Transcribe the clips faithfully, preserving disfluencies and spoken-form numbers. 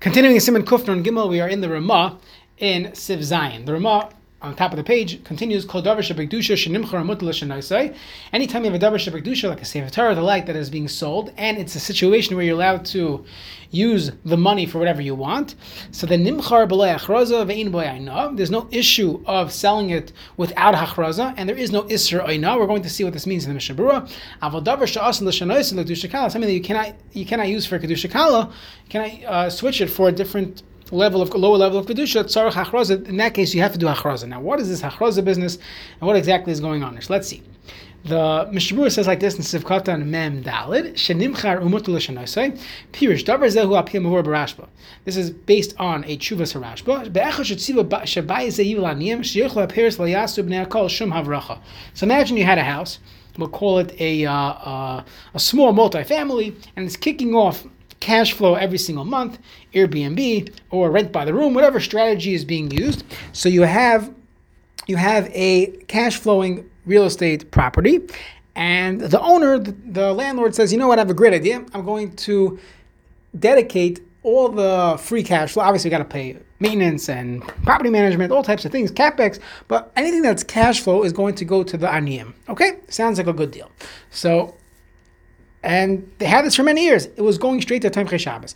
Continuing in Siman Kufner and Gimel, we are in the Rema in Sivzain. The Rema on top of the page continues, Kol davar shebekdusha shenimchar mutal shenaisai. Anytime you have a davar shebekdusha, like a sefer Torah, the light that is being sold, and it's a situation where you're allowed to use the money for whatever you want. So the nimchar b'lei achraza ve'in b'lei ainah. There's no issue of selling it without hachraza, and there is no isser ainah. We're going to see what this means in the Mishnah Berurah. Avol davar she'asin l'shenois l'kedusha kala. Something that you cannot you cannot use for kedusha kala. You cannot uh, switch it for a different level of lower level of kedusha, tzarich hachraza. In that case, you have to do hachraza. Now, what is this hachraza business, and what exactly is going on here? So let's see. The Mishnah Berurah says like this in Sivkatan Mem Dalid Shenimchar Umutul Shenoisei Pirish Davar Zehu Apil Mavur Barashba. This is based on a Chuvas Harashba. Be'achot Shetziva Shabayis Zeivul Aniyim Sheyuchla Peres LaYasu Bnei Akol Shum Havracha. So imagine you had a house. We'll call it a uh, uh, a small multi-family, and it's kicking off cash flow every single month, Airbnb or rent by the room, whatever strategy is being used. So you have you have a cash flowing real estate property, and the owner, the, the landlord says, you know what, I have a great idea. I'm going to dedicate all the free cash flow. Obviously, we got to pay maintenance and property management, all types of things, capex, but anything that's cash flow is going to go to the aniyim. Okay, sounds like a good deal. So. And they had this for many years. It was going straight to Tamchei Shabbos.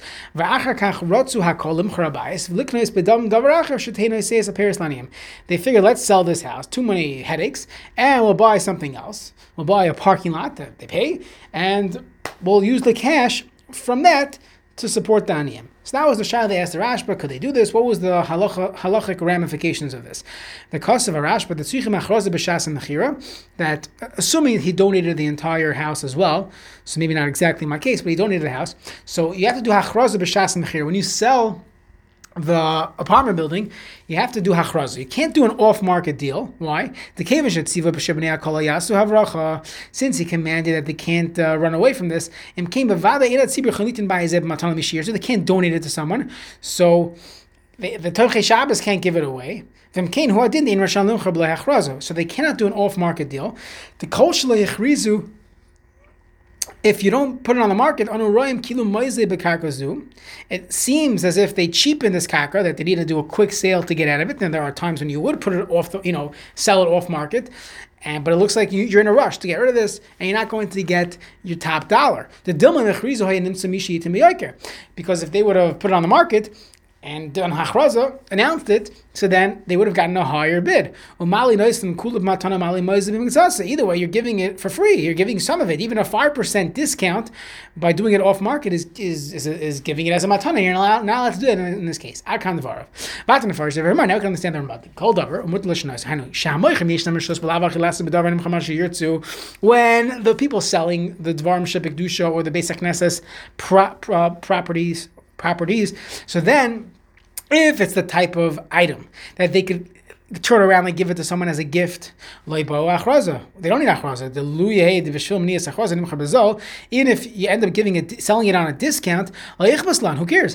They figured, let's sell this house. Too many headaches. And we'll buy something else. We'll buy a parking lot that they pay. And we'll use the cash from that to support the aniyim. So that was the shayla they asked the Rashba, could they do this? What was the halacha, halachic ramifications of this? The cost of a Rashba, the tzricha machroza b'shas and mechira, that assuming he donated the entire house as well, so maybe not exactly my case, but he donated the house. So you have to do hachroza b'shas and mechira. When you sell the apartment building, you have to do hachraza. You can't do an off-market deal. Why? Since he commanded that they can't uh, run away from this, so they can't donate it to someone. So they, the Tamchei Shabbos can't give it away. So they cannot do an off-market deal. If you don't put it on the market, it seems as if they cheapen this karka, that they need to do a quick sale to get out of it. Then there are times when you would put it off, the, you know, sell it off market. And, but it looks like you, you're in a rush to get rid of this, and you're not going to get your top dollar. Because if they would have put it on the market and done hachraza, announced it, so then they would have gotten a higher bid. Either way, you're giving it for free. You're giving some of it. Even a five percent discount by doing it off market is is is, is giving it as a matana. You're not allowed, not allowed to do it in, in this case. Now we can understand the Ramah. When the people selling the Dvarim Shepikdusha or the Beis HaKnesses pro, pro, properties, properties. So then, if it's the type of item that they could turn around and give it to someone as a gift, they don't need achraza. Even if you end up giving it, selling it on a discount, who cares? How's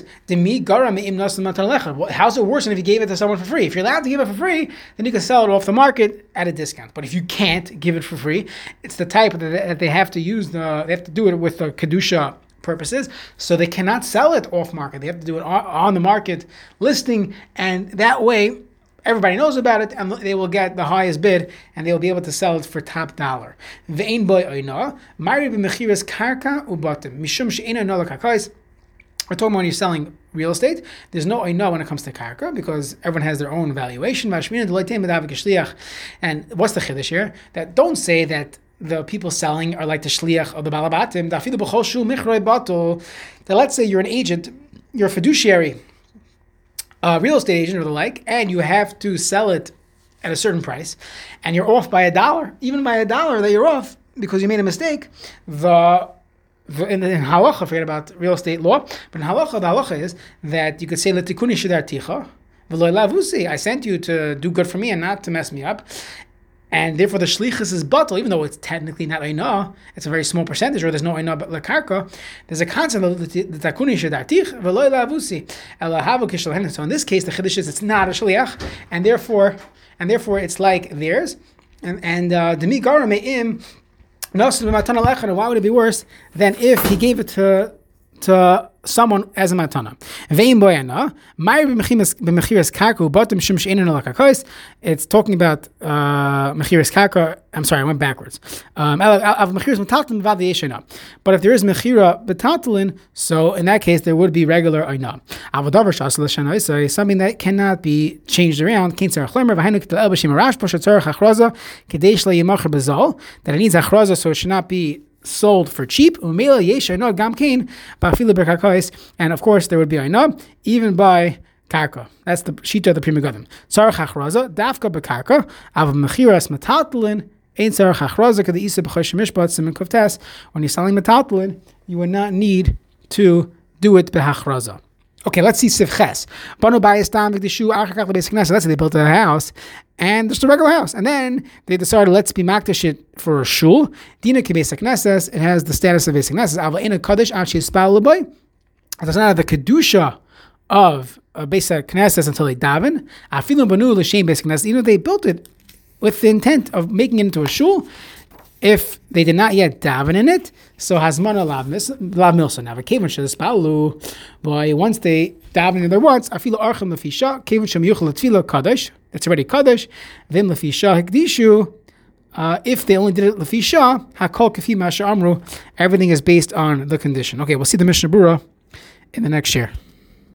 it worse than if you gave it to someone for free? If you're allowed to give it for free, then you can sell it off the market at a discount. But if you can't give it for free, it's the type that they have to use. The, they have to do it with the kedusha purposes, so they cannot sell it off market. They have to do it on the market listing, and that way everybody knows about it, and they will get the highest bid, and they will be able to sell it for top dollar. We're talking about when you're selling real estate. There's no oinah when it comes to karka, because everyone has their own valuation. And what's the chiddush here? That don't say that the people selling are like the shliach of the balabatim. That let's say you're an agent, you're a fiduciary, a real estate agent or the like, and you have to sell it at a certain price, and you're off by a dollar, even by a dollar that you're off because you made a mistake. The In, in halacha, forget about real estate law, but in halacha, the halacha is that you could say, L'tikuni shidarticha, v'lo lavusi. I sent you to do good for me and not to mess me up. And therefore, the shlichus is batal, even though it's technically not einah, it's a very small percentage, or there's no einah but lakarka. There's a concept of the takuni shedatich v'lo lavusi elahavu kishlohen. So in this case, the chiddush is it's not a shliach, and therefore, and therefore, it's like theirs. And and demi garam me'im nasu b'matana lechan. Why would it be worse than if he gave it to to someone as a matana. Ve'im boyana, ma'ir b'mechiras karka ubatim shim she'enin alakakos. It's talking about uh, mechiras karka. I'm sorry, I went backwards. Um, but if there is mechira b'tatlin, so in that case there would be regular ayna. Avodavar shas l'shanayisai, something that cannot be changed around. That it needs achraza, so it should not be sold for cheap. And of course, there would be ayna even by karka. That's the shita of the Prima Gadim. Tzarech achraza dafka b'karka av mechiras metatlin ain tzarech achraza k'de isa b'chosh mishpat siman kuftes. When you're selling metatlin, you would not need to do it b'hachraza. Okay, let's see Sivches. Banu bayis tam v'kdishu achakach lebeis knesset. Let's say they built a house, and just a regular house, and then they decided let's be makdash it for a shul. Dina kebeis knesset. It has the status of beis knesset. Avol ina kaddish ad sheyispal l'boy. It does not have the kedusha of a beis knesset until they daven. Afilu banu l'shem beis knesset. Even if they built it with the intent of making it into a shul, if they did not yet daven in it, so hasmana lav milsa. Now, kevin shel ispalu, boy, once they daven in there once, afilu archem lefisha, kevin shem yuchel tefila kadosh. That's already kadosh. Vim lefisha hikdishu. Uh, if they only did it lefisha, hakol kefi masha amru. Everything is based on the condition. Okay, we'll see the Mishnah Berurah in the next year.